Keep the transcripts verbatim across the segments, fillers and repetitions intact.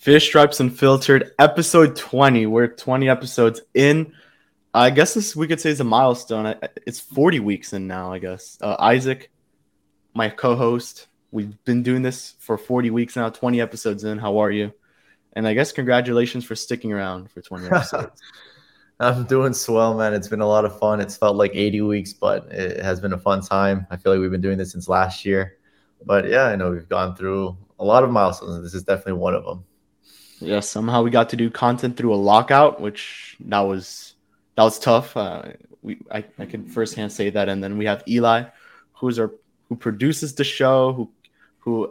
Fish, Stripes, and Filtered, episode twenty. We're twenty episodes in. I guess this we could say is a milestone. It's forty weeks in now, I guess. Uh, Isaac, my co-host, we've been doing this for forty weeks now, twenty episodes in. How are you? And I guess congratulations for sticking around for twenty episodes. I'm doing swell, man. It's been a lot of fun. It's felt like eighty weeks, but it has been a fun time. I feel like we've been doing this since last year. But yeah, I know we've gone through a lot of milestones, and this is definitely one of them. Yeah, somehow we got to do content through a lockout, which that was that was tough. Uh, we I, I can firsthand say that. And then we have Eli, who's our who produces the show, who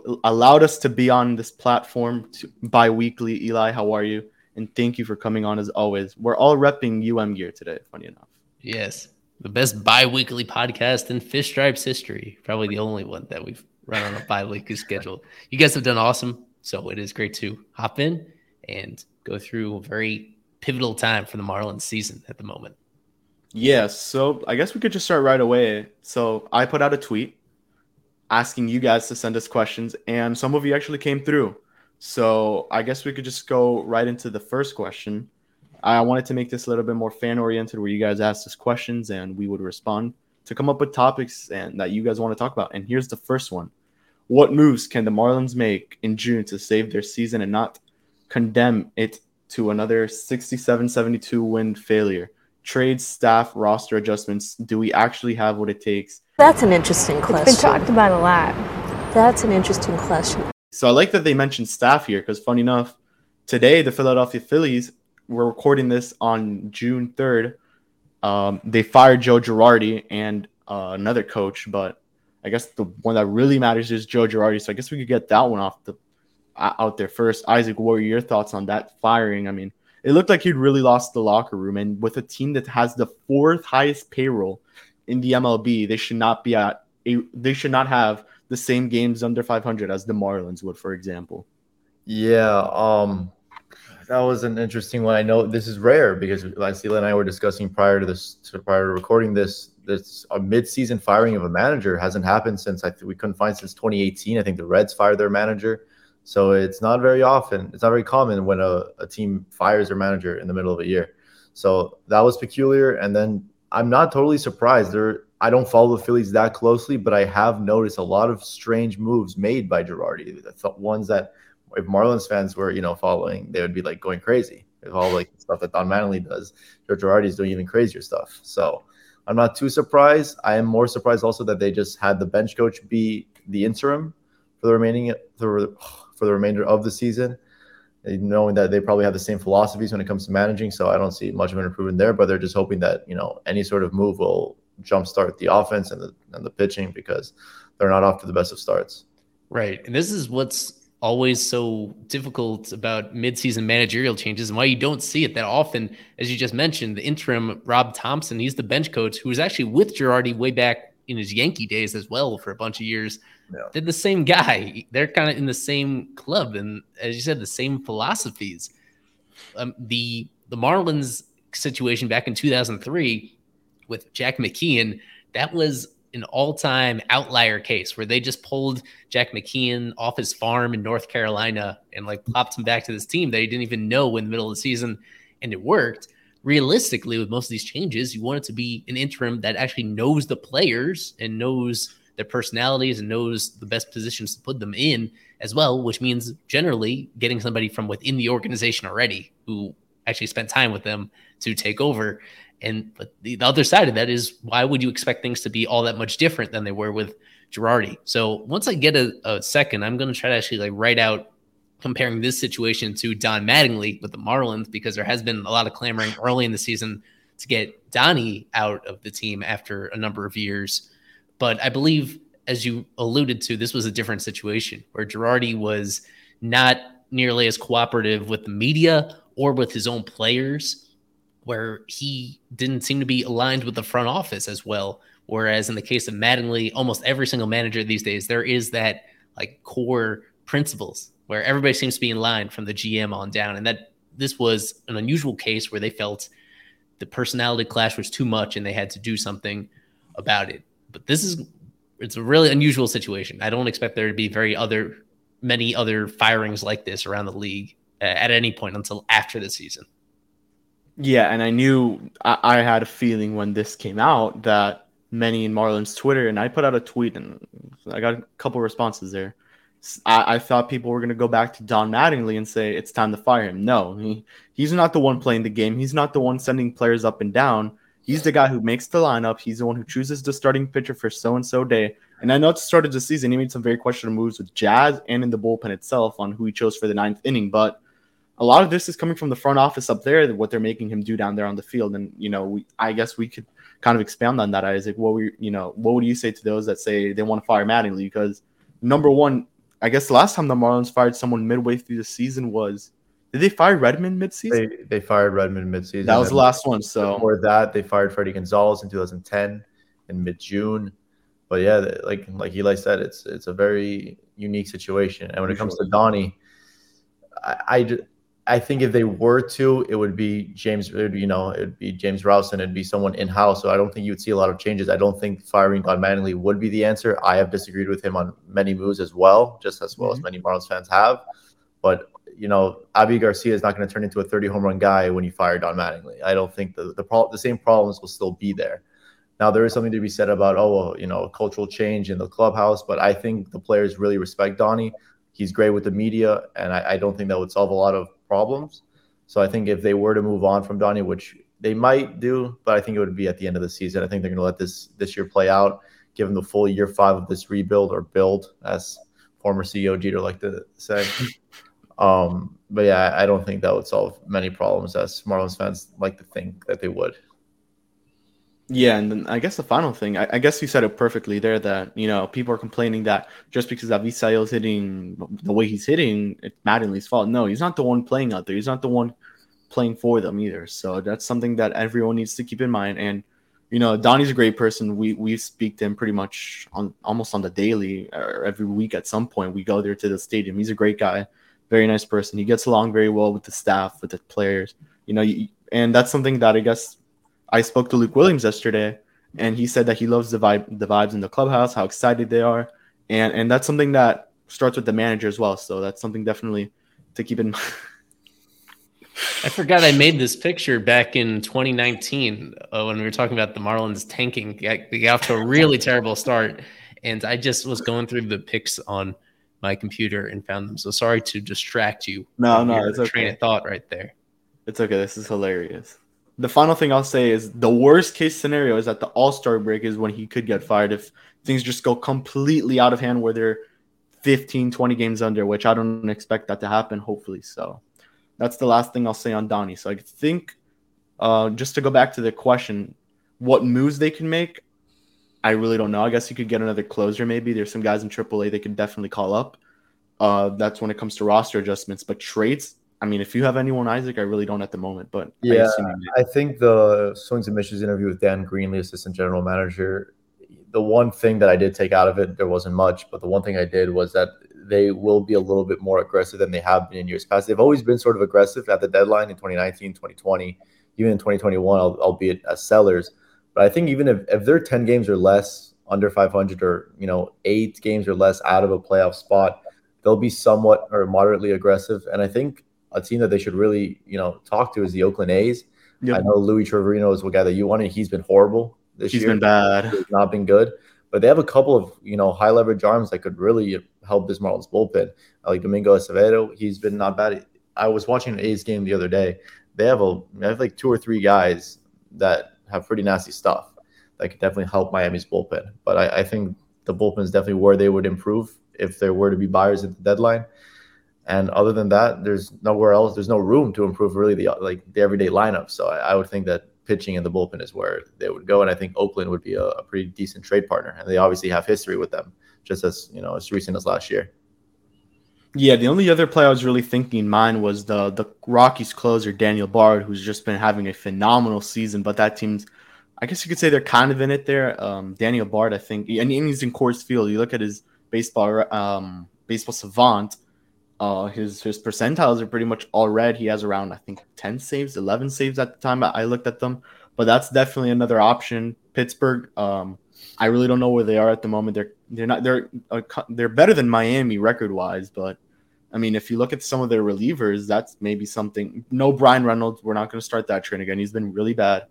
who allowed us to be on this platform to, bi-weekly. Eli, how are you? And thank you for coming on as always. We're all repping U M gear today, funny enough. Yes, the best bi-weekly podcast in Fish Stripes history. Probably the only one that we've run on a bi-weekly schedule. You guys have done awesome, so it is great to hop in and go through a very pivotal time for the Marlins season at the moment. Yeah, so I guess we could just start right away. So I put out a tweet asking you guys to send us questions, and some of you actually came through. So I guess we could just go right into the first question. I wanted to make this a little bit more fan-oriented, where you guys asked us questions, and we would respond to come up with topics and that you guys want to talk about. And here's the first one. What moves can the Marlins make in June to save their season and not condemn it to another sixty-seven seventy-two win failure? Trade, staff, roster adjustments. Do we actually have what it takes? That's an interesting question. It's been talked about a lot. That's an interesting question. So I like that they mentioned staff here, because funny enough, today the Philadelphia Phillies, we're recording this on June third. Um, they fired Joe Girardi and uh, another coach, but I guess the one that really matters is Joe Girardi. So I guess we could get that one off the out there first. Isaac, what were your thoughts on that firing? I mean, it looked like he'd really lost the locker room. And with a team that has the fourth highest payroll in the M L B, they should not be at a, they should not have the same games under five hundred as the Marlins would, for example. Yeah, um, that was an interesting one. I know this is rare because Lancila and I were discussing prior to this, to, prior to recording this. This a mid-season firing of a manager hasn't happened since I think we couldn't find since twenty eighteen. I think the Reds fired their manager, so it's not very often. It's not very common when a, a team fires their manager in the middle of a year. So that was peculiar. And then I'm not totally surprised. There, I don't follow the Phillies that closely, but I have noticed a lot of strange moves made by Girardi. The ones that if Marlins fans were, you know, following, they would be like going crazy. If all like stuff that Don Mattingly does, Joe Girardi is doing even crazier stuff. So I'm not too surprised. I am more surprised also that they just had the bench coach be the interim for the remaining for, for the remainder of the season, knowing that they probably have the same philosophies when it comes to managing. So I don't see much of an improvement there, but they're just hoping that, you know, any sort of move will jumpstart the offense and the and the pitching, because they're not off to the best of starts. Right, and this is what's always so difficult about midseason managerial changes and why you don't see it that often. As you just mentioned, the interim Rob Thompson, he's the bench coach who was actually with Girardi way back in his Yankee days as well for a bunch of years. Yeah. They're the same guy. They're kind of in the same club. And as you said, the same philosophies. Um, the, the Marlins situation back in two thousand three with Jack McKeon, that was an all-time outlier case where they just pulled Jack McKeon off his farm in North Carolina and like plopped him back to this team that he didn't even know in the middle of the season, and it worked. Realistically, with most of these changes, you want it to be an interim that actually knows the players and knows their personalities and knows the best positions to put them in as well, which means generally getting somebody from within the organization already who actually spent time with them to take over. And but the, the other side of that is, why would you expect things to be all that much different than they were with Girardi? So once I get a, a second, I'm going to try to actually like write out comparing this situation to Don Mattingly with the Marlins, because there has been a lot of clamoring early in the season to get Donnie out of the team after a number of years. But I believe, as you alluded to, this was a different situation where Girardi was not nearly as cooperative with the media or with his own players, where he didn't seem to be aligned with the front office as well. Whereas in the case of Mattingly, almost every single manager these days, there is that like core principles where everybody seems to be in line from the G M on down. And that this was an unusual case where they felt the personality clash was too much and they had to do something about it. But this is, it's a really unusual situation. I don't expect there to be very other, many other firings like this around the league at any point until after the season. Yeah. And I knew I, I had a feeling when this came out that many in Marlins Twitter, and I put out a tweet and I got a couple responses there. I, I thought people were going to go back to Don Mattingly and say, it's time to fire him. No, he, he's not the one playing the game. He's not the one sending players up and down. He's the guy who makes the lineup. He's the one who chooses the starting pitcher for so-and-so day. And I know at the start of the season, he made some very questionable moves with Jazz and in the bullpen itself on who he chose for the ninth inning. But a lot of this is coming from the front office up there, what they're making him do down there on the field. And, you know, we, I guess we could kind of expound on that, Isaac. What we, you know, what would you say to those that say they want to fire Mattingly? Because, number one, I guess the last time the Marlins fired someone midway through the season was – did they fire Redmond midseason? They, they fired Redmond midseason. That was the last one. So before that, they fired Freddie Gonzalez in two thousand ten in mid-June. But yeah, they, like like Eli said, it's it's a very unique situation. And when it comes to Donnie, I, I, I think if they were to, it would be James. It would be, you know, it would be James Rowson. It'd be someone in house. So I don't think you would see a lot of changes. I don't think firing Don Mattingly would be the answer. I have disagreed with him on many moves as well, just as well mm-hmm. as many Marlins fans have. But you know, Avi Garcia is not going to turn into a thirty home run guy when you fire Don Mattingly. I don't think the the, pro- the same problems will still be there. Now, there is something to be said about, oh, well, you know, cultural change in the clubhouse, but I think the players really respect Donnie. He's great with the media, and I, I don't think that would solve a lot of problems. So I think if they were to move on from Donnie, which they might do, but I think it would be at the end of the season. I think they're going to let this this year play out, give him the full year five of this rebuild or build, as former C E O Jeter liked to say. Um, but yeah, I don't think that would solve many problems as Marlins fans like to think that they would. Yeah. And then I guess the final thing, I, I guess you said it perfectly there that, you know, people are complaining that just because Avisaíl is hitting the way he's hitting, it's Mattingly's fault. No, he's not the one playing out there. He's not the one playing for them either. So that's something that everyone needs to keep in mind. And, you know, Donnie's a great person. We we speak to him pretty much on almost on the daily or every week at some point. We go there to the stadium. He's a great guy. Very nice person. He gets along very well with the staff, with the players, you know, you, and that's something that I guess I spoke to Luke Williams yesterday, and he said that he loves the vibe, the vibes in the clubhouse, how excited they are. And, and that's something that starts with the manager as well. So that's something definitely to keep in mind. I forgot I made this picture back in twenty nineteen uh, when we were talking about the Marlins tanking. They got off to a really terrible start. And I just was going through the pics on my computer and found them. So sorry to distract you. No, no, it's okay. Train of thought right there. It's okay. This is hilarious. The final thing I'll say is the worst case scenario is that the All-Star break is when he could get fired if things just go completely out of hand where they're fifteen, twenty games under, which I don't expect that to happen, hopefully. So that's the last thing I'll say on Donnie. So I think uh, just to go back to the question, what moves they can make, I really don't know. I guess you could get another closer maybe. There's some guys in triple A they could definitely call up. Uh, that's when it comes to roster adjustments. But trades, I mean, if you have anyone, Isaac, I really don't at the moment. But yeah, I, I think the Swings and Missions interview with Dan Greenlee, assistant general manager, the one thing that I did take out of it, there wasn't much, but the one thing I did was that they will be a little bit more aggressive than they have been in years past. They've always been sort of aggressive at the deadline in twenty nineteen, twenty twenty, even in twenty twenty-one, albeit as sellers. But I think even if, if they're ten games or less under five hundred or, you know, eight games or less out of a playoff spot, they'll be somewhat or moderately aggressive. And I think a team that they should really, you know, talk to is the Oakland A's. Yep. I know Louis Trevino is a guy that you wanted. He's been horrible this He's year. He's been bad. He's not been good. But they have a couple of, you know, high leverage arms that could really help this Marlins bullpen. Like Domingo Acevedo, he's been not bad. I was watching an A's game the other day. They have, a, they have like two or three guys that – have pretty nasty stuff that could definitely help Miami's bullpen. But I, I think the bullpen is definitely where they would improve if there were to be buyers at the deadline. And other than that, there's nowhere else. There's no room to improve really the like the everyday lineup. So I, I would think that pitching and the bullpen is where they would go. And I think Oakland would be a, a pretty decent trade partner. And they obviously have history with them, just as, you know, as recent as last year. Yeah, the only other player I was really thinking in mind was the the Rockies closer, Daniel Bard, who's just been having a phenomenal season. But that team's, I guess you could say they're kind of in it there. Um, Daniel Bard, I think, and he's in Coors Field. You look at his baseball um, baseball savant, uh, his his percentiles are pretty much all red. He has around, I think, ten saves, eleven saves at the time I looked at them. But that's definitely another option. Pittsburgh, um, I really don't know where they are at the moment. They're they're not they're uh, they're better than Miami record wise, but I mean, if you look at some of their relievers, that's maybe something. No Brian Reynolds, we're not going to start that train again. He's been really bad.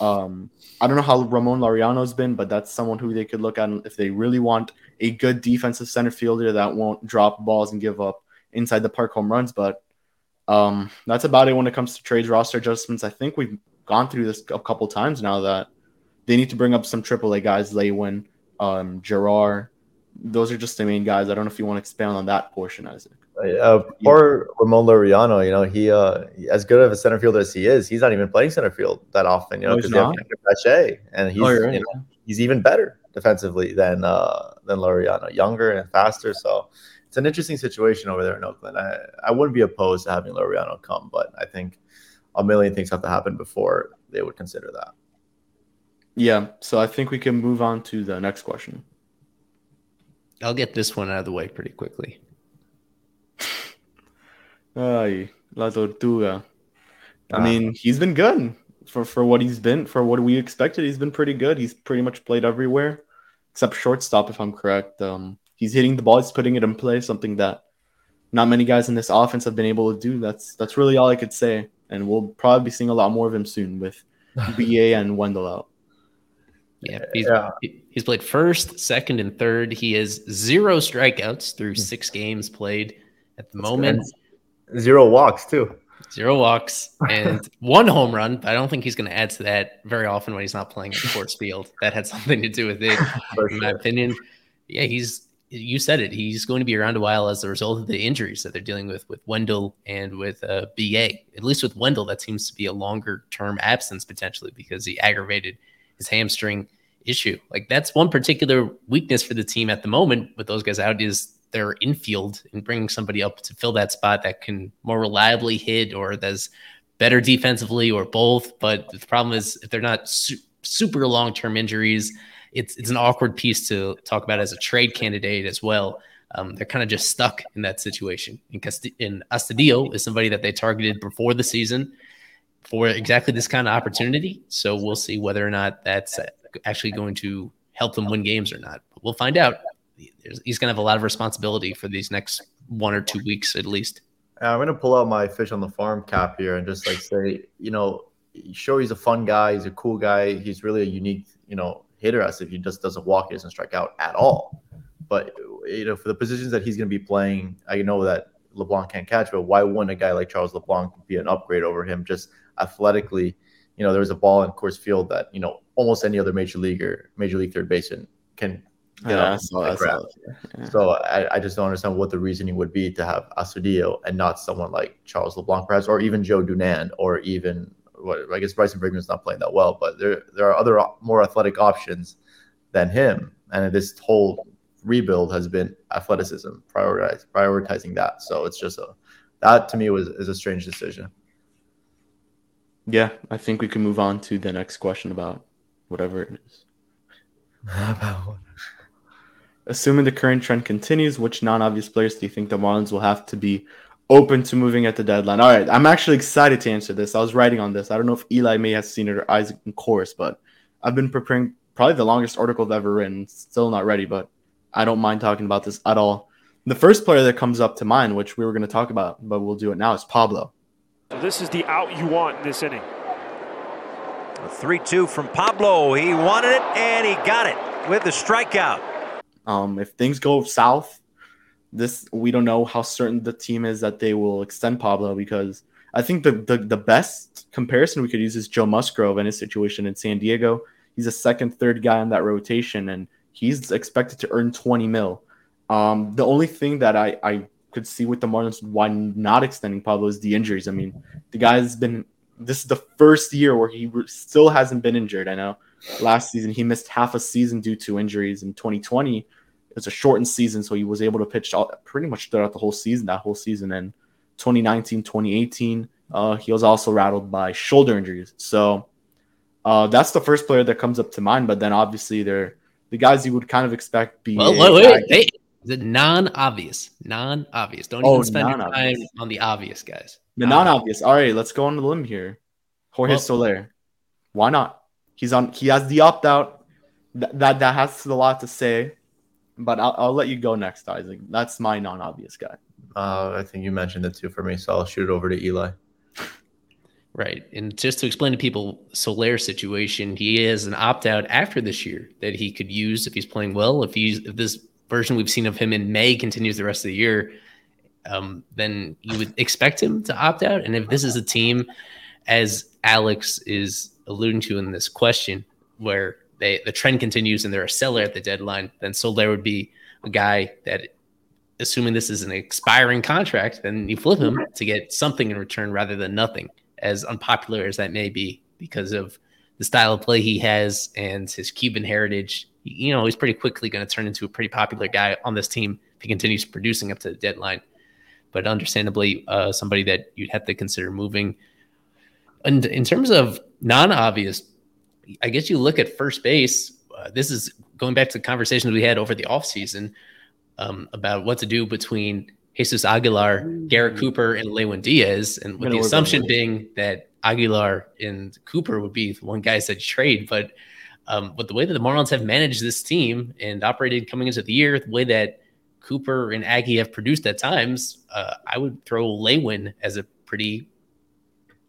Um, I don't know how Ramon Laureano's been, but that's someone who they could look at if they really want a good defensive center fielder that won't drop balls and give up inside the park home runs. But um, that's about it when it comes to trades, roster adjustments. I think we've gone through this a couple times now that they need to bring up some triple A guys, Lewin, um, Girard. Those are just the main guys. I don't know if you want to expand on that portion, Isaac. Uh, poor Ramon Laureano, you know, he uh, as good of a center fielder as he is, he's not even playing center field that often, you know, because no, they have and he's oh, right. you know, he's even better defensively than uh, than Laureano, younger and faster. So it's an interesting situation over there in Oakland. I, I wouldn't be opposed to having Laureano come, but I think a million things have to happen before they would consider that. Yeah, so I think we can move on to the next question. I'll get this one out of the way pretty quickly. Ay, La Tortuga. I wow. mean, he's been good for, for what he's been, for what we expected. He's been pretty good. He's pretty much played everywhere except shortstop, if I'm correct. Um, he's hitting the ball. He's putting it in play, something that not many guys in this offense have been able to do. That's that's really all I could say. And we'll probably be seeing a lot more of him soon with B A and Wendell out. Yeah, he's, yeah. he's played first, second, and third. He has zero strikeouts through six games played at the that's moment. Good. Zero walks, too. Zero walks and one home run. But I don't think he's going to add to that very often when he's not playing at Coors Field. That had something to do with it, For in sure. my opinion. Yeah, he's you said it. He's going to be around a while as a result of the injuries that they're dealing with with Wendell and with uh, B A. At least with Wendell, that seems to be a longer-term absence potentially because he aggravated his hamstring issue. Like, that's one particular weakness for the team at the moment with those guys out is their infield and bringing somebody up to fill that spot that can more reliably hit or that's better defensively or both. But the problem is if they're not su- super long-term injuries, it's it's an awkward piece to talk about as a trade candidate as well. Um, they're kind of just stuck in that situation. And, Cast- and Astudillo is somebody that they targeted before the season for exactly this kind of opportunity. So we'll see whether or not that's actually going to help them win games or not. But we'll find out. He's going to have a lot of responsibility for these next one or two weeks at least. I'm going to pull out my fish on the farm cap here and just like say, you know, sure, he's a fun guy. He's a cool guy. He's really a unique, you know, hitter as if he just doesn't walk, he doesn't strike out at all. But, you know, for the positions that he's going to be playing, I know that LeBlanc can't catch, but why wouldn't a guy like Charles LeBlanc be an upgrade over him just athletically? You know, there was a ball in Coors Field that, you know, almost any other major leaguer, major league third baseman can Yeah, so I, I just don't understand what the reasoning would be to have Astudillo and not someone like Charles LeBlanc, perhaps, or even Joe Dunan, or even what well, I guess Bryson Brigman's not playing that well, but there there are other more athletic options than him. And this whole rebuild has been athleticism, prioritize, prioritizing that. So it's just a that to me was is a strange decision. Yeah, I think we can move on to the next question about whatever it is. Assuming the current trend continues, which non-obvious players do you think the Marlins will have to be open to moving at the deadline? All right, I'm actually excited to answer this. I was writing on this. I don't know if Eli may have seen it or Isaac in course, but I've been preparing probably the longest article I've ever written. Still not ready, but I don't mind talking about this at all. The first player that comes up to mind, which we were going to talk about, but we'll do it now, is Pablo. This is the out you want in this inning. A three two from Pablo. He wanted it, and he got it with the strikeout. Um, if things go south, this we don't know how certain the team is that they will extend Pablo because I think the, the, the best comparison we could use is Joe Musgrove and his situation in San Diego. He's a second, third guy in that rotation, and he's expected to earn twenty mil. Um, the only thing that I, I could see with the Marlins why not extending Pablo is the injuries. I mean, the guy's been this is the first year where he re- still hasn't been injured. I know last season he missed half a season due to injuries. In twenty twenty, it was a shortened season, so he was able to pitch all, pretty much throughout the whole season, that whole season. And twenty nineteen, twenty eighteen, uh, he was also rattled by shoulder injuries. So uh, that's the first player that comes up to mind. But then obviously they're the guys you would kind of expect be well, wait, wait, wait. The non-obvious, non-obvious. Don't oh, even spend your time on the obvious guys. The non-obvious. non-obvious. All right, let's go on the limb here. Jorge well, Soler. Why not? He's on. He has the opt-out. Th- that that has a lot to say. But I'll, I'll let you go next, Isaac. That's my non-obvious guy. Uh, I think you mentioned it too for me, so I'll shoot it over to Eli. Right, and just to explain to people Soler's situation, he has an opt-out after this year that he could use if he's playing well. If he's if this version we've seen of him in May continues the rest of the year, um, then you would expect him to opt out. And if this is a team, as Alex is alluding to in this question, where they the trend continues and they're a seller at the deadline, then Soler would be a guy that, assuming this is an expiring contract, then you flip him to get something in return rather than nothing, as unpopular as that may be because of the style of play he has and his Cuban heritage. You know, he's pretty quickly going to turn into a pretty popular guy on this team if he continues producing up to the deadline. But understandably, uh, somebody that you'd have to consider moving. And in terms of non-obvious, I guess you look at first base. Uh, this is going back to the conversations we had over the offseason um, about what to do between Jesus Aguilar, Garrett Cooper, and Lewin Diaz, and with the assumption being that Aguilar and Cooper would be the one guys that trade. But um, with the way that the Marlins have managed this team and operated coming into the year, the way that Cooper and Aggie have produced at times, uh, I would throw Lewin as a pretty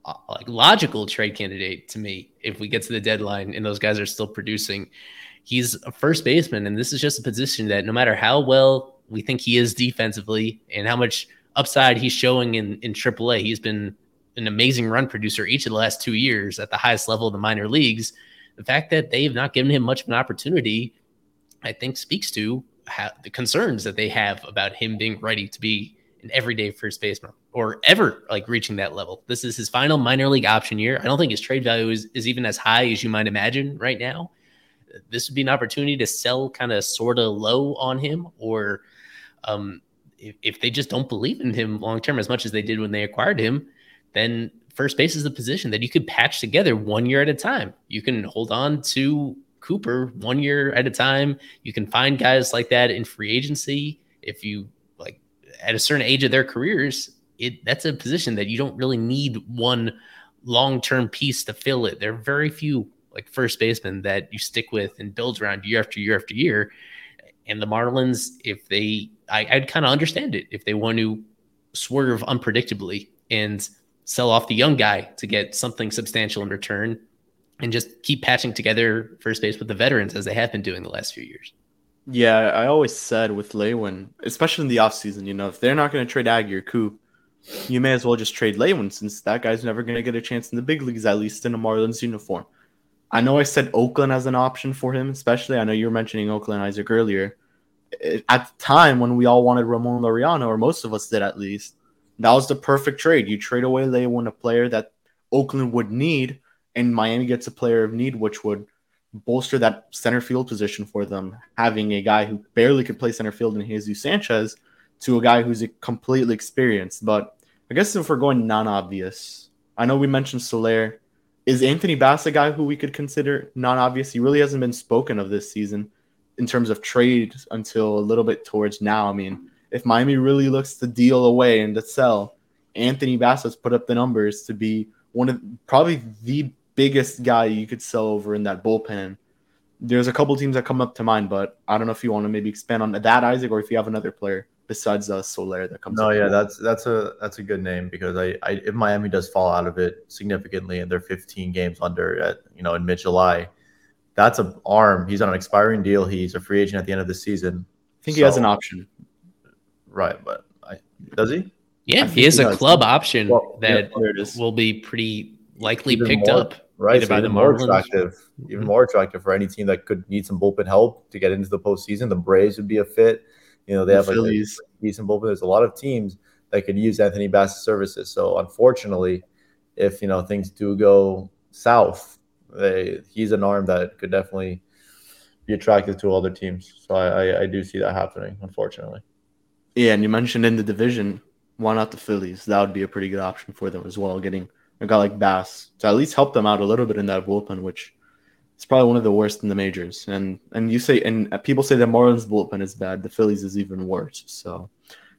uh, like logical trade candidate to me if we get to the deadline and those guys are still producing. He's a first baseman, and this is just a position that no matter how well we think he is defensively and how much upside he's showing in, in triple A, he's been an amazing run producer each of the last two years at the highest level of the minor leagues. The fact that they've not given him much of an opportunity, I think, speaks to how, the concerns that they have about him being ready to be an everyday first baseman or ever like reaching that level. This is his final minor league option year. I don't think his trade value is, is even as high as you might imagine right now. This would be an opportunity to sell kind of sort of low on him, or um, if, if they just don't believe in him long-term as much as they did when they acquired him, then first base is the position that you could patch together one year at a time. You can hold on to Cooper one year at a time. You can find guys like that in free agency. If you like at a certain age of their careers, it that's a position that you don't really need one long-term piece to fill it. There are very few like first baseman that you stick with and build around year after year after year. And the Marlins, if they, I, I'd kind of understand it if they want to swerve unpredictably and sell off the young guy to get something substantial in return and just keep patching together first base with the veterans as they have been doing the last few years. Yeah, I always said with Lewin, especially in the offseason, you know, if they're not going to trade Aggie or Coop, you may as well just trade Lewin since that guy's never going to get a chance in the big leagues, at least in a Marlins uniform. I know I said Oakland as an option for him, especially. I know you were mentioning Oakland, Isaac, earlier. It, at the time when we all wanted Ramon Laureano, or most of us did at least, that was the perfect trade. You trade away Lewin, a player that Oakland would need, and Miami gets a player of need, which would bolster that center field position for them, having a guy who barely could play center field in Jesus Sanchez to a guy who's completely experienced. But I guess if we're going non-obvious, I know we mentioned Soler. Is Anthony Bass a guy who we could consider non-obvious? He really hasn't been spoken of this season in terms of trade until a little bit towards now. I mean, if Miami really looks to deal away and to sell, Anthony Bass has put up the numbers to be one of probably the biggest guy you could sell over in that bullpen. There's a couple teams that come up to mind, but I don't know if you want to maybe expand on that, Isaac, or if you have another player besides uh, Soler that comes. No, yeah, forward. that's that's a that's a good name because I, I if Miami does fall out of it significantly and they're fifteen games under at you know in mid-July, that's an arm. He's on an expiring deal. He's a free agent at the end of the season. I think so, he has an option, right? But I, does he? Yeah, he has he a club option well, that yeah, will be pretty likely picked more, up right so by the more Marlins. Attractive, even mm-hmm. more attractive for any team that could need some bullpen help to get into the postseason. The Braves would be a fit. You know, they the have Phillies. like a decent bullpen. There's a lot of teams that could use Anthony Bass's services. So unfortunately, if you know things do go south, they, he's an arm that could definitely be attractive to other teams. So I, I, I do see that happening, unfortunately. Yeah, and you mentioned in the division, why not the Phillies? That would be a pretty good option for them as well, getting a guy like Bass to at least help them out a little bit in that bullpen, which is probably one of the worst in the majors. And and you say and people say that Marlins bullpen is bad. The Phillies is even worse. So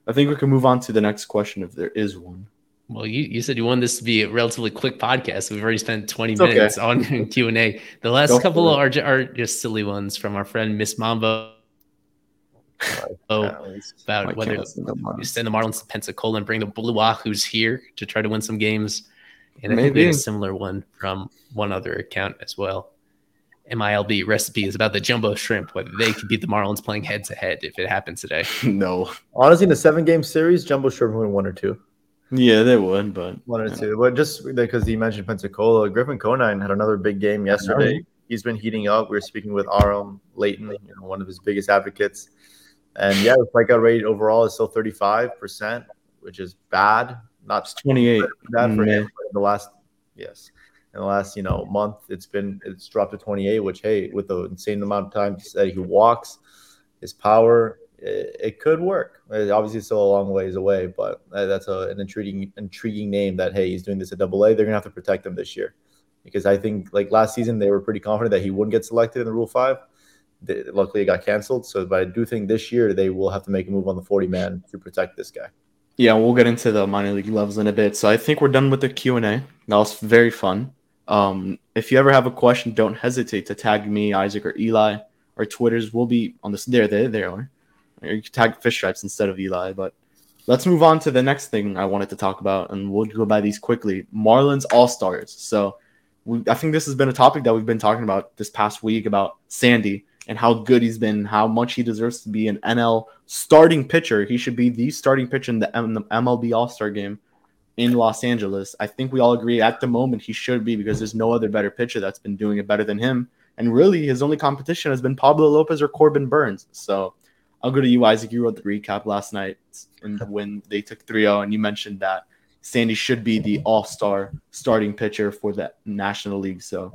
I think we can move on to the next question if there is one. Well, you, you said you wanted this to be a relatively quick podcast. We've already spent twenty okay. minutes on Q and A. The last Don't couple are, are just silly ones from our friend Miss Mambo. Oh, about I whether you send the Marlins to Pensacola and bring the Blue Wahoos here to try to win some games. And I Maybe. think there's a similar one from one other account as well. M I L B recipe is about the jumbo shrimp, whether they could beat the Marlins playing head-to-head if it happens today. No. Honestly, in a seven-game series, jumbo shrimp would win one or two. Yeah, they would, but... One or yeah. two. But just because he mentioned Pensacola, Griffin Conine had another big game yesterday. He's been heating up. We were speaking with Aram Layton, you know, one of his biggest advocates. And yeah, the strikeout rate overall is still thirty-five percent, which is bad. Not twenty-eight. Bad for him. But in the last, yes, in the last you know month, it's been it's dropped to twenty-eight. Which hey, with the insane amount of time that he walks, his power, it, it could work. It obviously, it's still a long ways away, but that's a, an intriguing intriguing name. That hey, he's doing this at Double A. They're gonna have to protect him this year, because I think like last season they were pretty confident that he wouldn't get selected in the Rule Five. They, luckily, it got canceled. So, but I do think this year they will have to make a move on the forty man to protect this guy. Yeah, we'll get into the minor league levels in a bit. So I think we're done with the Q and A. That was very fun. Um, if you ever have a question, don't hesitate to tag me, Isaac, or Eli. Our Twitters will be on this. There, there, there are. You can tag Fish Stripes instead of Eli. But let's move on to the next thing I wanted to talk about, and we'll go by these quickly. Marlins All-Stars. So we, I think this has been a topic that we've been talking about this past week about Sandy and how good he's been, how much he deserves to be an N L starting pitcher. He should be the starting pitcher in the M L B All-Star Game in Los Angeles. I think we all agree at the moment he should be, because there's no other better pitcher that's been doing it better than him. And really, his only competition has been Pablo Lopez or Corbin Burnes. So I'll go to you, Isaac. You wrote the recap last night in the win. They took three oh, and you mentioned that Sandy should be the All-Star starting pitcher for the National League. So...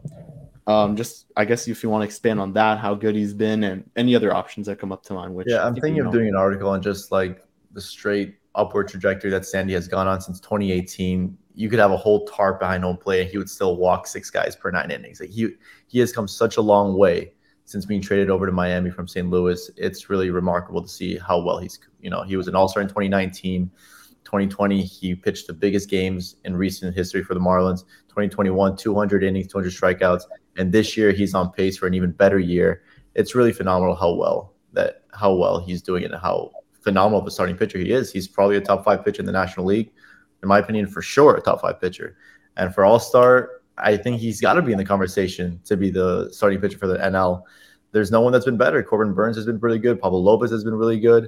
Um, just, I guess, if you want to expand on that, how good he's been and any other options that come up to mind. Which yeah, I'm thinking you know. of doing an article on just like the straight upward trajectory that Sandy has gone on since twenty eighteen. You could have a whole tarp behind home plate and he would still walk six guys per nine innings. Like he, he has come such a long way since being traded over to Miami from Saint Louis. It's really remarkable to see how well he's, you know, he was an all-star in twenty nineteen. twenty twenty, he pitched the biggest games in recent history for the Marlins. twenty twenty-one, two hundred innings, two hundred strikeouts. And this year, he's on pace for an even better year. It's really phenomenal how well that how well he's doing it and how phenomenal of a starting pitcher he is. He's probably a top five pitcher in the National League. In my opinion, for sure, a top five pitcher. And for All-Star, I think he's got to be in the conversation to be the starting pitcher for the N L. There's no one that's been better. Corbin Burnes has been really good. Pablo Lopez has been really good.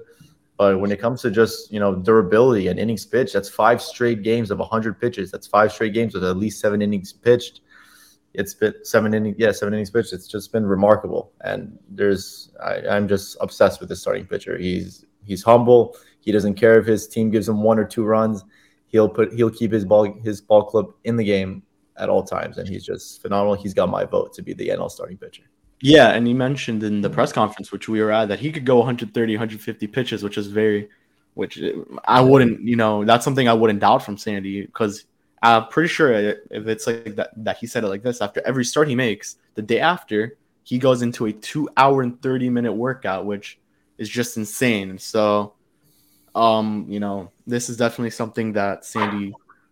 But when it comes to just, you know, durability and innings pitched, that's five straight games of one hundred pitches. That's five straight games with at least seven innings pitched. It's been seven innings, yeah, seven innings pitched. It's just been remarkable, and there's I, I'm just obsessed with this starting pitcher. He's he's humble. He doesn't care if his team gives him one or two runs. He'll put he'll keep his ball his ball club in the game at all times, and he's just phenomenal. He's got my vote to be the N L starting pitcher. Yeah, and he mentioned in the press conference, which we were at, that he could go one thirty, one fifty pitches, which is very, which I wouldn't, you know, that's something I wouldn't doubt from Sandy, because I'm pretty sure if it's like that, that he said it like this, after every start he makes, the day after, he goes into a two hour and thirty minute workout, which is just insane. So, um, you know, this is definitely something that Sandy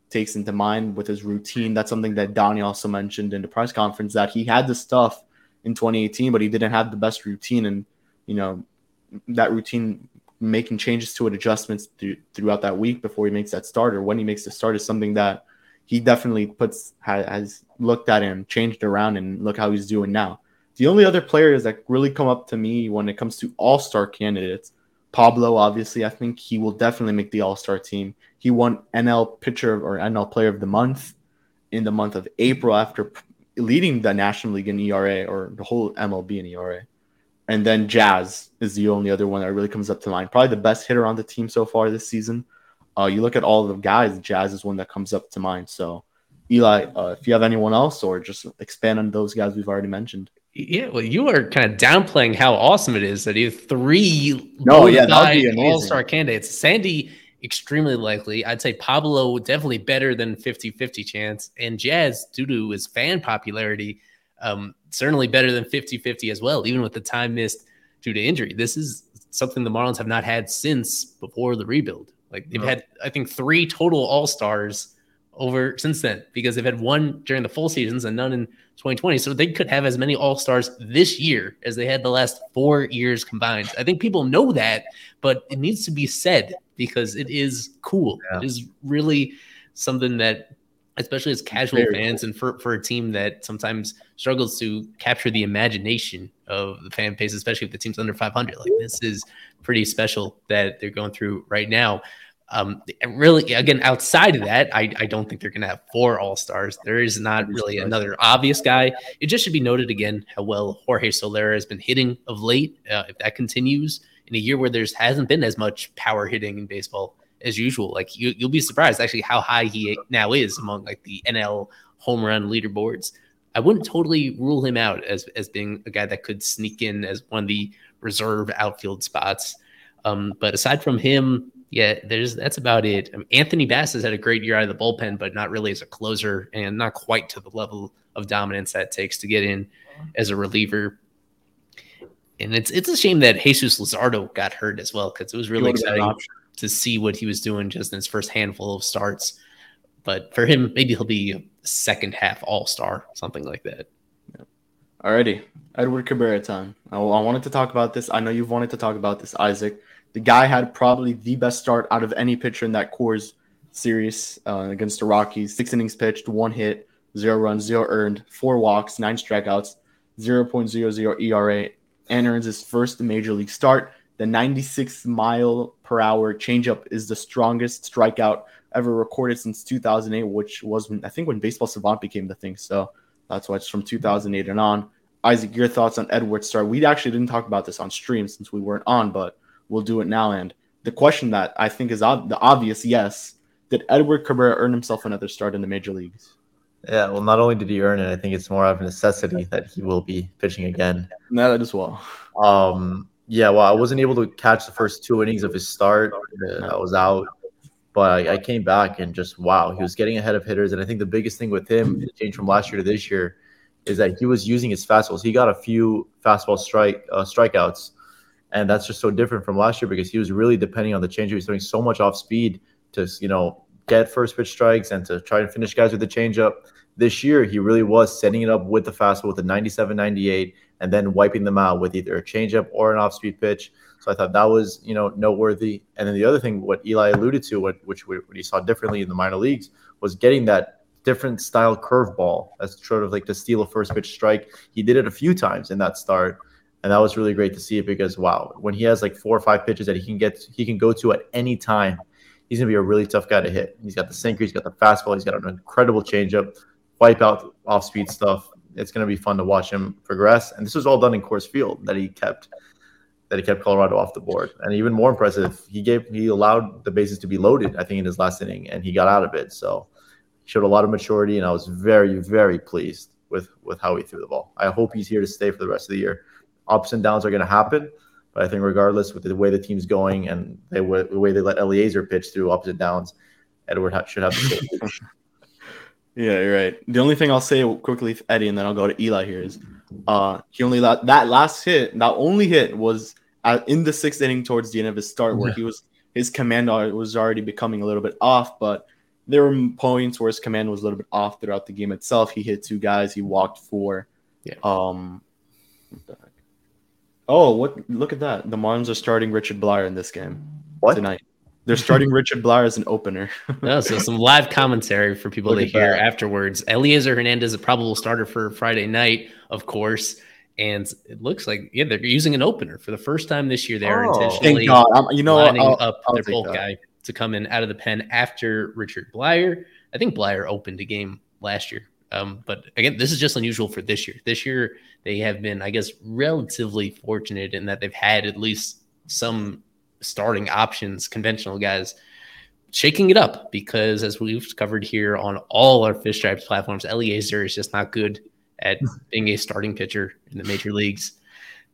takes into mind with his routine. That's something that Donnie also mentioned in the press conference, that he had the stuff in twenty eighteen, but he didn't have the best routine. And, you know, that routine, making changes to it, adjustments th- throughout that week before he makes that start or when he makes the start, is something that he definitely puts has looked at and changed around, and look how he's doing now. The only other players that really come up to me when it comes to all-star candidates, Pablo, obviously, I think he will definitely make the all-star team. He won N L Pitcher or N L Player of the Month in the month of April after leading the National League in E R A, or the whole M L B in E R A. And then Jazz is the only other one that really comes up to mind. Probably the best hitter on the team so far this season. Uh, you look at all the guys, Jazz is one that comes up to mind. So, Eli, uh, if you have anyone else, or just expand on those guys we've already mentioned. Yeah, well, you are kind of downplaying how awesome it is that you have three no, yeah, all-star candidates. Sandy, extremely likely. I'd say Pablo, definitely better than fifty-fifty chance. And Jazz, due to his fan popularity, um, certainly better than fifty-fifty as well, even with the time missed due to injury. This is something the Marlins have not had since before the rebuild. Like they've no. had, I think, three total all-stars over since then, because they've had one during the full seasons and none in twenty twenty. So they could have as many all-stars this year as they had the last four years combined. I think people know that, but it needs to be said because it is cool. Yeah. It is really something that, especially as casual Very fans cool. and for, for a team that sometimes struggles to capture the imagination of the fan base, especially if the team's under five hundred, like this is pretty special that they're going through right now. Um, really, again, outside of that, I, I don't think they're going to have four all-stars. There is not really another obvious guy. It just should be noted again how well Jorge Soler has been hitting of late. Uh, if that continues in a year where there's hasn't been as much power hitting in baseball as usual, like you, you'll be surprised actually how high he now is among like the N L home run leaderboards. I wouldn't totally rule him out as, as being a guy that could sneak in as one of the reserve outfield spots. Um, but aside from him, yeah, there's that's about it. I mean, Anthony Bass has had a great year out of the bullpen, but not really as a closer and not quite to the level of dominance that it takes to get in as a reliever. And it's it's a shame that Jesus Lizardo got hurt as well, because it was really exciting to see what he was doing just in his first handful of starts. But for him, maybe he'll be a second half all-star, something like that. Yeah. Alrighty, Edward Cabrera time. I, I wanted to talk about this. I know you've wanted to talk about this, Isaac. The guy had probably the best start out of any pitcher in that Coors series uh, against the Rockies. Six innings pitched, one hit, zero runs, zero earned, four walks, nine strikeouts, zero point zero zero E R A, and earns his first major league start. The ninety-six mile per hour changeup is the strongest strikeout ever recorded since two thousand eight, which was, I think, when Baseball Savant became the thing. So that's why it's from two thousand eight and on. Isaac, your thoughts on Edward's start? We actually didn't talk about this on stream since we weren't on, but we'll do it now. And the question that I think is ob- the obvious yes, did Edward Cabrera earn himself another start in the major leagues? Yeah, well, not only did he earn it, I think it's more of a necessity that he will be pitching again. No, that as well. Um, yeah, well, I wasn't able to catch the first two innings of his start. Uh, I was out. But I, I came back and just, wow, he was getting ahead of hitters. And I think the biggest thing with him, the change from last year to this year, is that he was using his fastballs. He got a few fastball strike uh, strikeouts. And that's just so different from last year because he was really depending on the changeup. He was doing so much off speed to, you know, get first pitch strikes and to try and finish guys with the changeup. This year, he really was setting it up with the fastball with a ninety-seven ninety-eight and then wiping them out with either a changeup or an off speed pitch. So I thought that was, you know, noteworthy. And then the other thing, what Eli alluded to, what which we, what he saw differently in the minor leagues, was getting that different style curveball that's sort of like to steal a first pitch strike. He did it a few times in that start. And that was really great to see it because, wow, when he has like four or five pitches that he can get, he can go to at any time, he's going to be a really tough guy to hit. He's got the sinker, he's got the fastball, he's got an incredible changeup, wipe out off-speed stuff. It's going to be fun to watch him progress. And this was all done in Coors Field that he kept, that he kept Colorado off the board. And even more impressive, he gave, he allowed the bases to be loaded, I think, in his last inning, and he got out of it. So he showed a lot of maturity, and I was very, very pleased with, with how he threw the ball. I hope he's here to stay for the rest of the year. Ups and downs are going to happen, but I think regardless with the way the team's going and the way they let Eliezer pitch through ups and downs, Edward should have the Yeah, you're right. The only thing I'll say quickly, Eddie, and then I'll go to Eli here is uh, he only la- that last hit, not only hit was at, in the sixth inning towards the end of his start where yeah. he was his command was already becoming a little bit off, but there were points where his command was a little bit off throughout the game itself. He hit two guys, he walked four. Yeah. Um, Oh, what? Look at that. The Marlins are starting Richard Bleier in this game what? tonight. They're starting Richard Bleier as an opener. oh, so some live commentary for people look to hear that afterwards. Eliezer Hernandez, a probable starter for Friday night, of course. And it looks like, yeah, they're using an opener for the first time this year. They're oh, intentionally you know, lining I'll, up I'll their bulk guy to come in out of the pen after Richard Bleier. I think Bleier opened a game last year Um, but again, this is just unusual for this year. This year, they have been, I guess, relatively fortunate in that they've had at least some starting options, conventional guys, shaking it up. Because as we've covered here on all our Fish Stripes platforms, Eliezer is just not good at being a starting pitcher in the major leagues.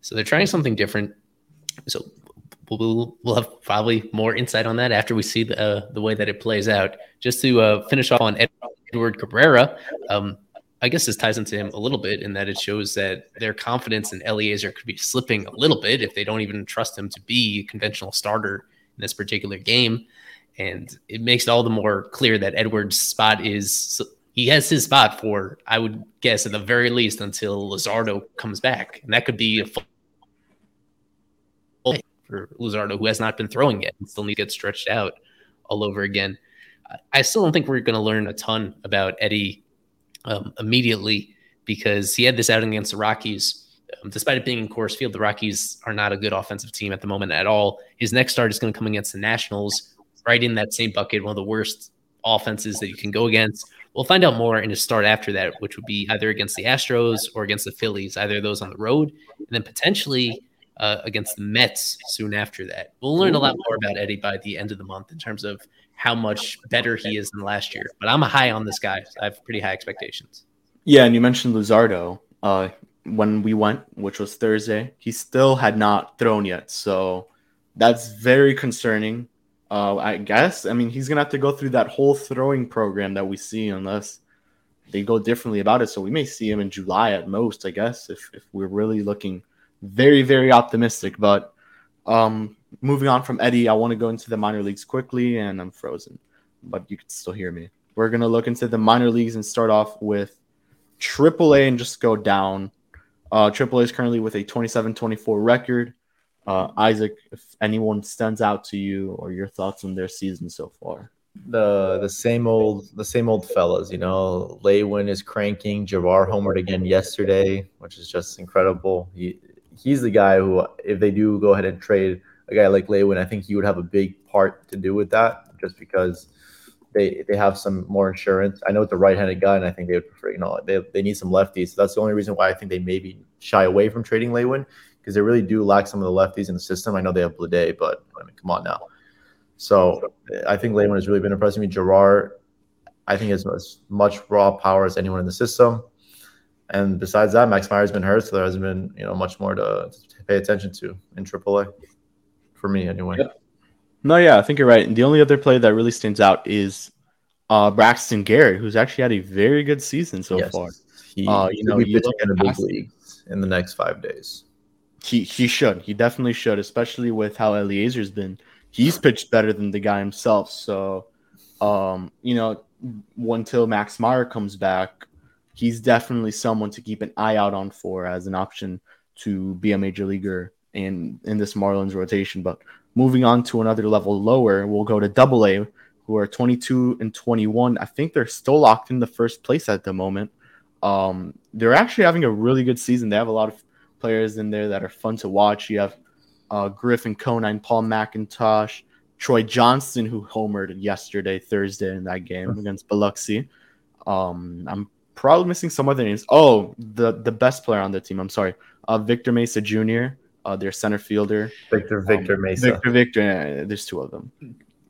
So they're trying something different. So we'll, we'll have probably more insight on that after we see the, uh, the way that it plays out. Just to uh, finish off on Ed- Edward Cabrera, um, I guess this ties into him a little bit in that it shows that their confidence in Eliezer could be slipping a little bit if they don't even trust him to be a conventional starter in this particular game. And it makes it all the more clear that Edward's spot is he has his spot for, I would guess, at the very least until Lizardo comes back. And that could be a full for Lizardo, who has not been throwing yet and still needs to get stretched out all over again. I still don't think we're going to learn a ton about Eddie um, immediately, because he had this outing against the Rockies. Um, despite it being in Coors Field, the Rockies are not a good offensive team at the moment at all. His next start is going to come against the Nationals, right in that same bucket, one of the worst offenses that you can go against. We'll find out more in his start after that, which would be either against the Astros or against the Phillies, either of those on the road, and then potentially uh, against the Mets soon after that. We'll learn a lot more about Eddie by the end of the month in terms of how much better he is than last year. But I'm high on this guy. I have pretty high expectations. Yeah, and you mentioned Luzardo. Uh, when we went, which was Thursday, he still had not thrown yet. So that's very concerning. Uh, I guess, I mean, he's going to have to go through that whole throwing program that we see unless they go differently about it. So we may see him in July at most, I guess, if, if we're really looking very, very optimistic. But um, moving on from Eddie, I want to go into the minor leagues quickly, and I'm frozen, but you can still hear me. We're going to look into the minor leagues and start off with triple A and just go down. Uh, triple A is currently with a twenty-seven twenty-four record. Uh, Isaac, if anyone stands out to you or your thoughts on their season so far. The the same old the same old fellas, you know. Lewin is cranking. Javar homered again yesterday, which is just incredible. He he's the guy who, if they do go ahead and trade a guy like Lewin, I think he would have a big part to do with that, just because they they have some more insurance. I know it's a right-handed guy, and I think they would prefer, you know, they they need some lefties. So that's the only reason why I think they maybe shy away from trading Lewin, because they really do lack some of the lefties in the system. I know they have Bleday, but I mean, come on now. So I think Lewin has really been impressing me. Girard, I think, has as much raw power as anyone in the system. And besides that, Max Meyer's been hurt, so there hasn't been, you know, much more to, to pay attention to in triple A, for me anyway. Yep. No, yeah, I think you're right. And the only other player that really stands out is uh, Braxton Garrett, who's actually had a very good season so yes. far. He, uh, you know, he's in the big league in the next five days. He he should. He definitely should, especially with how Eliezer's been. He's pitched better than the guy himself. So, um, you know, until Max Meyer comes back, he's definitely someone to keep an eye out on for as an option to be a major leaguer in, in this Marlins rotation. But moving on to another level lower, we'll go to Double A, who are twenty-two and twenty-one. I think they're still locked in the first place at the moment. Um, they're actually having a really good season. They have a lot of players in there that are fun to watch. You have uh, Griffin Conine, Paul McIntosh, Troy Johnston, who homered yesterday, Thursday, in that game against Biloxi. Um, I'm probably missing some other names. Oh, the, the best player on the team. I'm sorry. Uh, Victor Mesa Junior, uh, their center fielder. Victor, Victor um, Mesa. Victor, Victor. Yeah, there's two of them.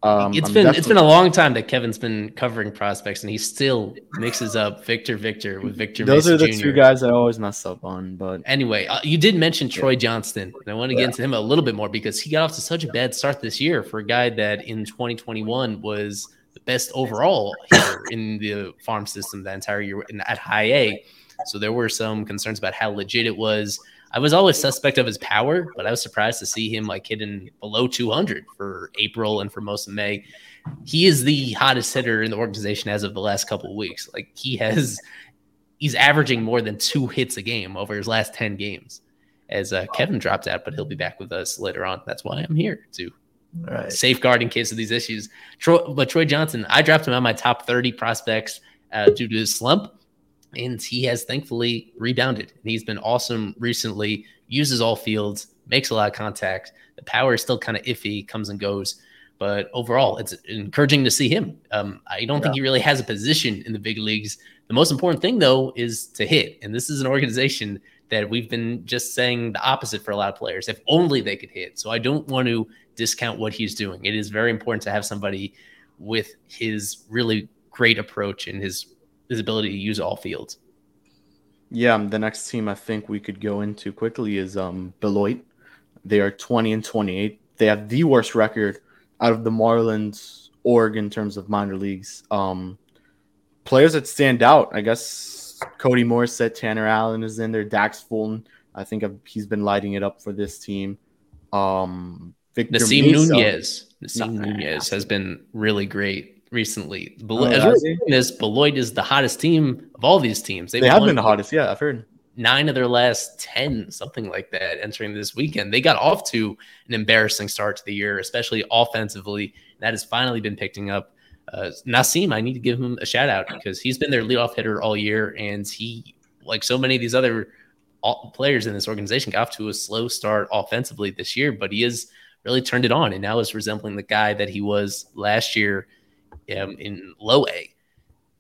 Um, it's I'm been definitely... it's been a long time that Kevin's been covering prospects, and he still mixes up Victor Victor with Victor Those Mason are the Junior two guys that I always mess up on. But anyway, uh, you did mention Troy yeah. Johnston, and I want to get yeah. into him a little bit more because he got off to such a bad start this year for a guy that in twenty twenty-one was the best overall here in the farm system that entire year in, at high A. So there were some concerns about how legit it was. I was always suspect of his power, but I was surprised to see him like hitting below two hundred for April and for most of May. He is the hottest hitter in the organization as of the last couple of weeks. Like he has, he's averaging more than two hits a game over his last ten games. As uh, Kevin dropped out, but he'll be back with us later on. That's why I'm here to right. safeguard in case of these issues. Troy, but Troy Johnston, I dropped him on my top thirty prospects uh, due to his slump. And he has thankfully rebounded. And he's been awesome recently, uses all fields, makes a lot of contact. The power is still kind of iffy, comes and goes. But overall, it's encouraging to see him. Um, I don't yeah. think he really has a position in the big leagues. The most important thing, though, is to hit. And this is an organization that we've been just saying the opposite for a lot of players. If only they could hit. So I don't want to discount what he's doing. It is very important to have somebody with his really great approach and his, his ability to use all fields. Yeah, the next team I think we could go into quickly is um, Beloit. They are twenty and twenty-eight. They have the worst record out of the Marlins org in terms of minor leagues. Um, players that stand out, I guess Cody Morissette, Tanner Allen is in there. Dax Fulton, I think I've, he's been lighting it up for this team. Um, Victor Nassim Mesa. Nunez. Nassim nah. Nunez has been really great recently. Bel- oh, as we're seeing this, Beloit is the hottest team of all these teams. They've they have been the hottest, yeah, I've heard. Nine of their last ten, something like that, entering this weekend. They got off to an embarrassing start to the year, especially offensively. That has finally been picking up. Uh, Nassim, I need to give him a shout-out because he's been their leadoff hitter all year, and he, like so many of these other players in this organization, got off to a slow start offensively this year, but he has really turned it on and now is resembling the guy that he was last year um, in low A.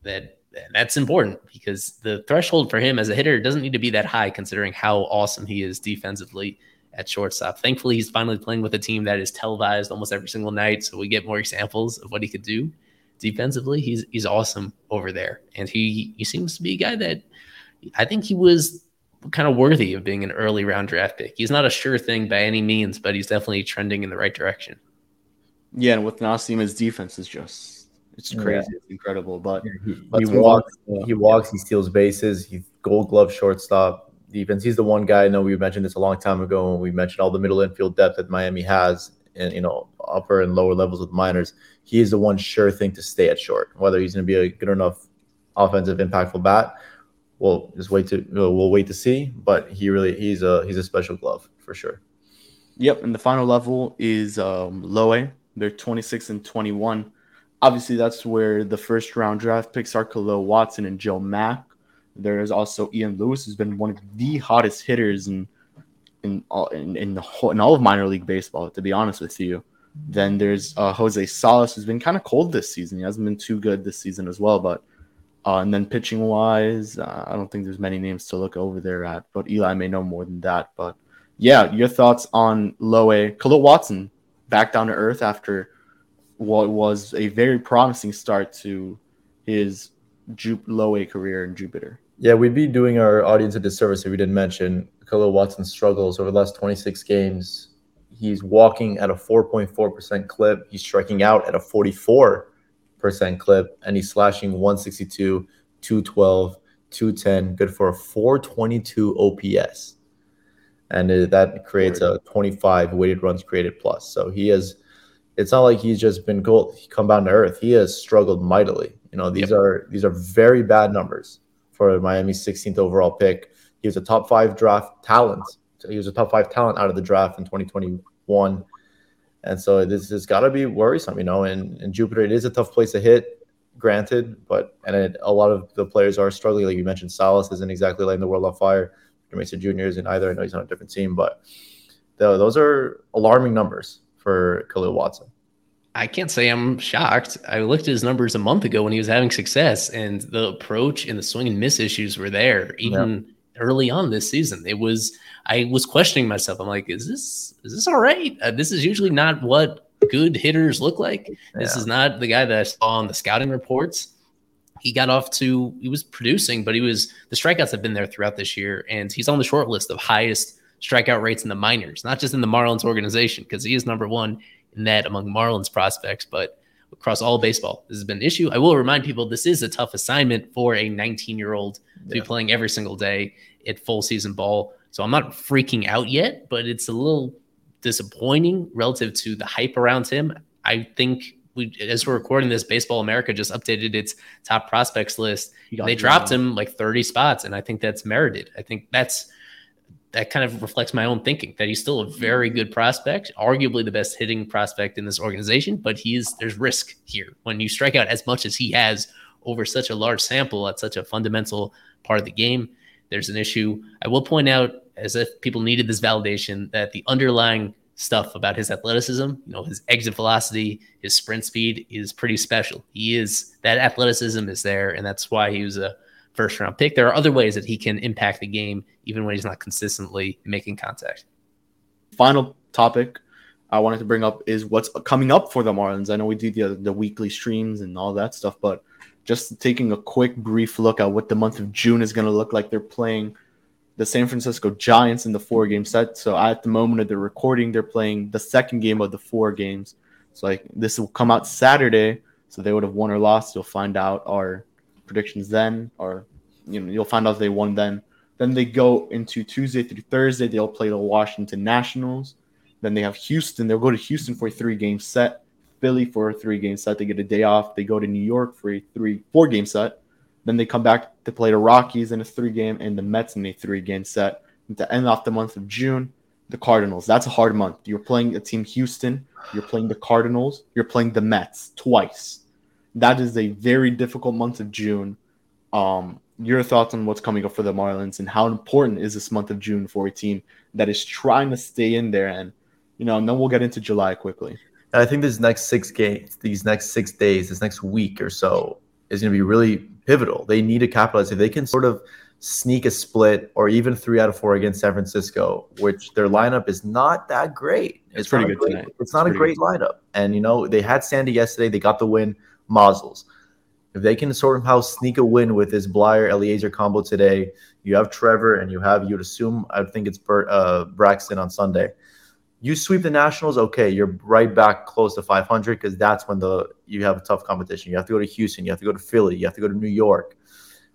That That's important because the threshold for him as a hitter doesn't need to be that high considering how awesome he is defensively at shortstop. Thankfully, he's finally playing with a team that is televised almost every single night, so we get more examples of what he could do defensively. He's he's awesome over there, and he, he seems to be a guy that I think he was kind of worthy of being an early round draft pick. He's not a sure thing by any means, but he's definitely trending in the right direction. Yeah, and with Nassim, his defense is just... It's crazy. Yeah. It's incredible. But he, he walks, yeah. he walks, he steals bases, he gold glove shortstop defense. He's the one guy. I know we mentioned this a long time ago when we mentioned all the middle infield depth that Miami has and, you know, upper and lower levels of the minors. He is the one sure thing to stay at short, whether he's going to be a good enough offensive impactful bat. We'll just wait to, we'll wait to see, but he really, he's a, he's a special glove for sure. Yep. And the final level is um, low A. They're twenty-six and twenty-one. Obviously, that's where the first-round draft picks are Khalil Watson and Joe Mack. There is also Ian Lewis, who's been one of the hottest hitters in in all, in, in, the whole, in all of minor league baseball, to be honest with you. Then there's uh, Jose Salas, who's been kind of cold this season. He hasn't been too good this season as well. But uh, and then pitching-wise, uh, I don't think there's many names to look over there at, but Eli may know more than that. But, yeah, your thoughts on low A. Khalil Watson, back down to earth after – what was a very promising start to his Ju- low A career in Jupiter. Yeah, we'd be doing our audience a disservice if we didn't mention Khalil Watson's struggles over the last twenty-six games. He's walking at a four point four percent clip. He's striking out at a forty-four percent clip, and he's slashing one sixty-two, two twelve, two ten, good for a four twenty-two O P S. And that creates a twenty-five weighted runs created plus. So he has... It's not like he's just been cold. He come down to earth. He has struggled mightily. You know, these yep. are these are very bad numbers for Miami's sixteenth overall pick. He was a top five draft talent. So he was a top five talent out of the draft in twenty twenty-one. And so this has got to be worrisome, you know. And in Jupiter, it is a tough place to hit, granted. But and it, a lot of the players are struggling. Like you mentioned, Salas isn't exactly lighting the world on fire. Victor Mesa Junior isn't either. I know he's on a different team, but the, those are alarming numbers for Khalil Watson. I can't say I'm shocked. I looked at his numbers a month ago when he was having success, and the approach and the swing and miss issues were there even yeah. early on this season. It was, I was questioning myself. I'm like, is this, is this all right? Uh, this is usually not what good hitters look like. Yeah. This is not the guy that I saw on the scouting reports. He got off to, he was producing, but he was, the strikeouts have been there throughout this year, and he's on the short list of highest strikeout rates in the minors, not just in the Marlins organization, because he is number one in that among Marlins prospects, but across all baseball. This has been an issue. I will remind people, this is a tough assignment for a nineteen-year-old yeah. to be playing every single day at full season ball. So I'm not freaking out yet, but it's a little disappointing relative to the hype around him. I think we, as we're recording this, Baseball America just updated its top prospects list. They dropped know. him like thirty spots, and I think that's merited. I think that's that kind of reflects my own thinking that he's still a very good prospect, arguably the best hitting prospect in this organization, but he is, there's risk here. When you strike out as much as he has over such a large sample at such a fundamental part of the game, there's an issue. I will point out, as if people needed this validation, that the underlying stuff about his athleticism. You know, his exit velocity, his sprint speed is pretty special. He is, that athleticism is there, and that's why he was a first round pick. There are other ways that he can impact the game, even when he's not consistently making contact. Final topic I wanted to bring up is what's coming up for the Marlins. I know we do the, the weekly streams and all that stuff, but just taking a quick, brief look at what the month of June is going to look like. They're playing the San Francisco Giants in the four-game set. So at the moment of the recording, they're playing the second game of the four games. So like this will come out Saturday, so they would have won or lost. You'll find out our predictions then, or you know, you'll find out if they won then. Then they go into Tuesday through Thursday. They'll play the Washington Nationals. Then they have Houston. They'll go to Houston for a three-game set. Philly for a three-game set. They get a day off. They go to New York for a three, four-game set. Then they come back to play the Rockies in a three-game and the Mets in a three-game set. And to end off the month of June, the Cardinals. That's a hard month. You're playing a team Houston. You're playing the Cardinals. You're playing the Mets twice. That is a very difficult month of June. Um, your thoughts on what's coming up for the Marlins and how important is this month of June for a team that is trying to stay in there? And, you know, and then we'll get into July quickly. And I think these next six games, these next six days, this next week or so is going to be really pivotal. They need to capitalize. If they can sort of sneak a split or even three out of four against San Francisco, which their lineup is not that great. It's, it's pretty good great, tonight. It's, it's not a great good. lineup. And, you know, they had Sandy yesterday. They got the win. Mazzles. If they can somehow sneak a win with this Bleier-Eliezer combo today, you have Trevor and you have, you'd assume, I think it's Bert, uh, Braxton on Sunday. You sweep the Nationals, okay, you're right back close to five hundred because that's when the you have a tough competition. You have to go to Houston. You have to go to Philly. You have to go to New York.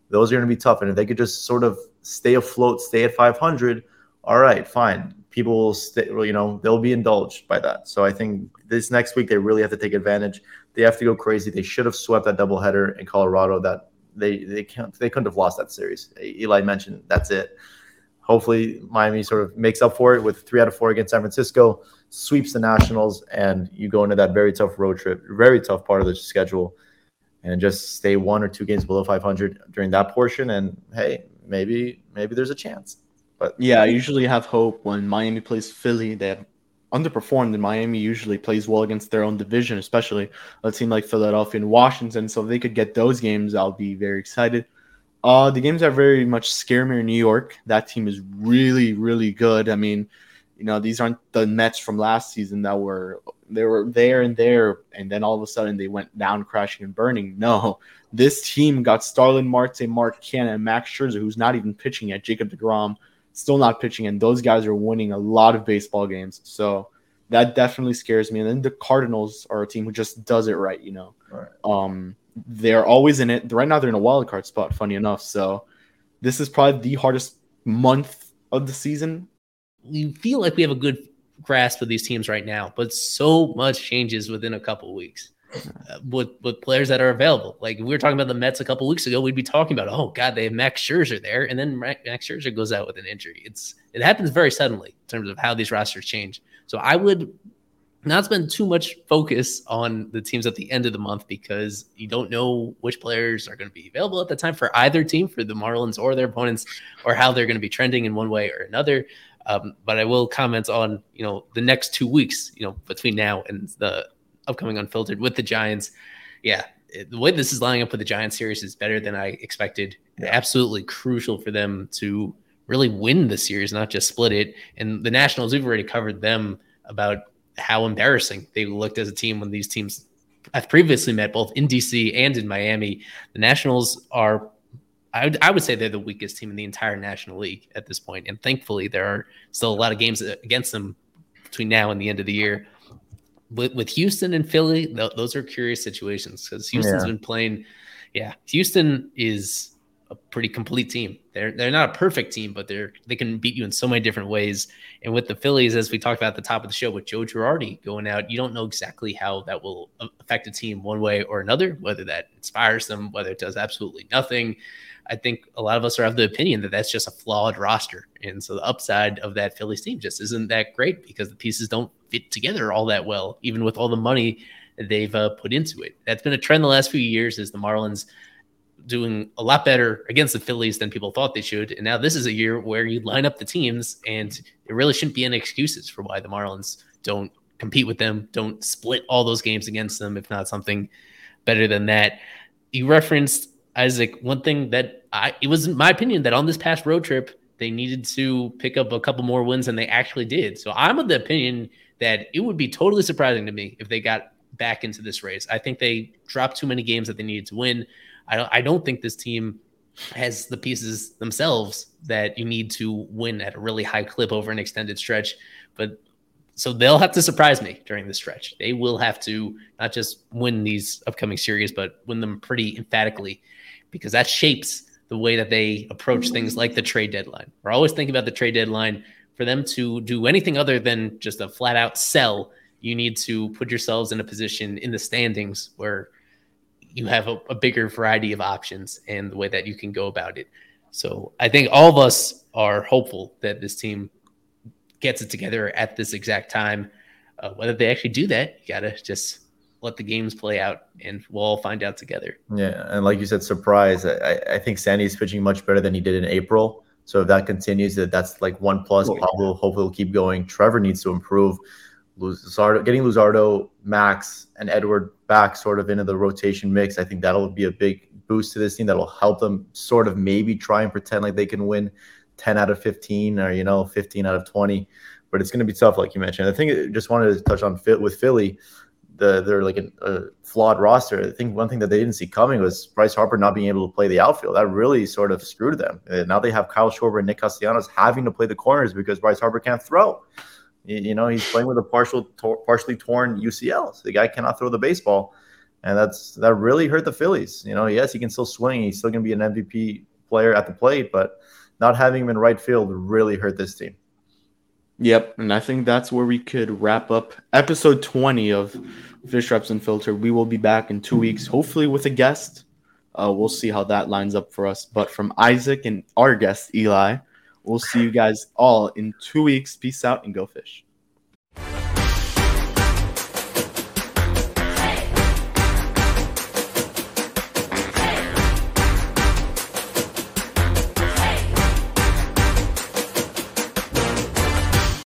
Those are going to be tough. And if they could just sort of stay afloat, stay at five hundred, all right, fine. People will stay, you know, they'll be indulged by that. So I think this next week they really have to take advantage. They have to go crazy. They should have swept that doubleheader in Colorado. That they they can't they couldn't have lost that series. Eli mentioned that's it. Hopefully Miami sort of makes up for it with three out of four against San Francisco, sweeps the Nationals, and you go into that very tough road trip, very tough part of the schedule, and just stay one or two games below five hundred during that portion. And, hey, maybe maybe there's a chance. But yeah, I usually have hope when Miami plays Philly. They have underperformed, and Miami usually plays well against their own division, especially a team like Philadelphia and Washington. So if they could get those games, I'll be very excited. Uh, the games are very much scare me in New York. That team is really, really good. I mean, you know, these aren't the Mets from last season that were they were there and there, and then all of a sudden they went down crashing and burning. No, this team got Starlin Marte, Mark Canha, and Max Scherzer, who's not even pitching yet. Jacob deGrom, still not pitching, and those guys are winning a lot of baseball games. So that definitely scares me. And then the Cardinals are a team who just does it right, you know. All right. Um They're always in it. Right now, they're in a wild card spot, funny enough. So this is probably the hardest month of the season. We feel like we have a good grasp of these teams right now, but so much changes within a couple weeks uh, with, with players that are available. Like, if we were talking about the Mets a couple weeks ago, we'd be talking about, oh, God, they have Max Scherzer there, and then Max Scherzer goes out with an injury. It's It happens very suddenly in terms of how these rosters change. So I would – not spend too much focus on the teams at the end of the month because you don't know which players are going to be available at the time for either team, for the Marlins or their opponents, or how they're going to be trending in one way or another. Um, but I will comment on, you know, the next two weeks, you know, between now and the upcoming Unfiltered with the Giants. Yeah, it, the way this is lining up with the Giants series is better than I expected. Yeah. Absolutely crucial for them to really win the series, not just split it. And the Nationals, we've already covered them about how embarrassing they looked as a team when these teams I've previously met, both in D C and in Miami. The Nationals are, I would, I would say they're the weakest team in the entire National League at this point. And thankfully there are still a lot of games against them between now and the end of the year. With, with Houston and Philly, th- those are curious situations because Houston's yeah. been playing. Yeah. Houston is a pretty complete team. They're they're not a perfect team, but they're they can beat you in so many different ways. And with the Phillies, as we talked about at the top of the show, with Joe Girardi going out, you don't know exactly how that will affect a team one way or another, whether that inspires them, whether it does absolutely nothing. I think a lot of us are of the opinion that that's just a flawed roster. And so the upside of that Phillies team just isn't that great because the pieces don't fit together all that well, even with all the money they've uh, put into it. That's been a trend the last few years is the Marlins doing a lot better against the Phillies than people thought they should. And now this is a year where you line up the teams and there really shouldn't be any excuses for why the Marlins Don't compete with them. Don't split all those games against them, if not something better than that. You referenced, Isaac, one thing that I it was my opinion that on this past road trip, they needed to pick up a couple more wins, and they actually did. So I'm of the opinion that it would be totally surprising to me if they got back into this race. I think they dropped too many games that they needed to win. I, I don't think this team has the pieces themselves that you need to win at a really high clip over an extended stretch. But so they'll have to surprise me during the stretch. They will have to not just win these upcoming series, but win them pretty emphatically, because that shapes the way that they approach things like the trade deadline. We're always thinking about the trade deadline. For them to do anything other than just a flat out sell, you need to put yourselves in a position in the standings where you have a, a bigger variety of options and the way that you can go about it. So I think all of us are hopeful that this team gets it together at this exact time. Uh, whether they actually do that, you got to just let the games play out, and we'll all find out together. Yeah, and like you said, surprise. I, I think Sandy is pitching much better than he did in April. So if that continues, that that's like one plus. Cool. Pablo hopefully will keep going. Trevor needs to improve. Luzardo, getting Luzardo, Max, and Edward back sort of into the rotation mix, I think that'll be a big boost to this team. That'll help them sort of maybe try and pretend like they can win ten out of fifteen or, you know, fifteen out of twenty. But it's going to be tough, like you mentioned. I think I just wanted to touch on fit with Philly. The, they're like a, a flawed roster. I think one thing that they didn't see coming was Bryce Harper not being able to play the outfield. That really sort of screwed them. And now they have Kyle Schwarber and Nick Castellanos having to play the corners because Bryce Harper can't throw. You, you know, he's playing with a partial, tor- partially torn U C L. So the guy cannot throw the baseball, and that's that really hurt the Phillies. You know, yes, he can still swing. He's still going to be an M V P player at the plate, but not having him in right field really hurt this team. Yep, and I think that's where we could wrap up episode twenty of Fish Reps and Filter. We will be back in two weeks, hopefully with a guest. Uh, we'll see how that lines up for us. But from Isaac and our guest, Eli, we'll see you guys all in two weeks. Peace out and go fish.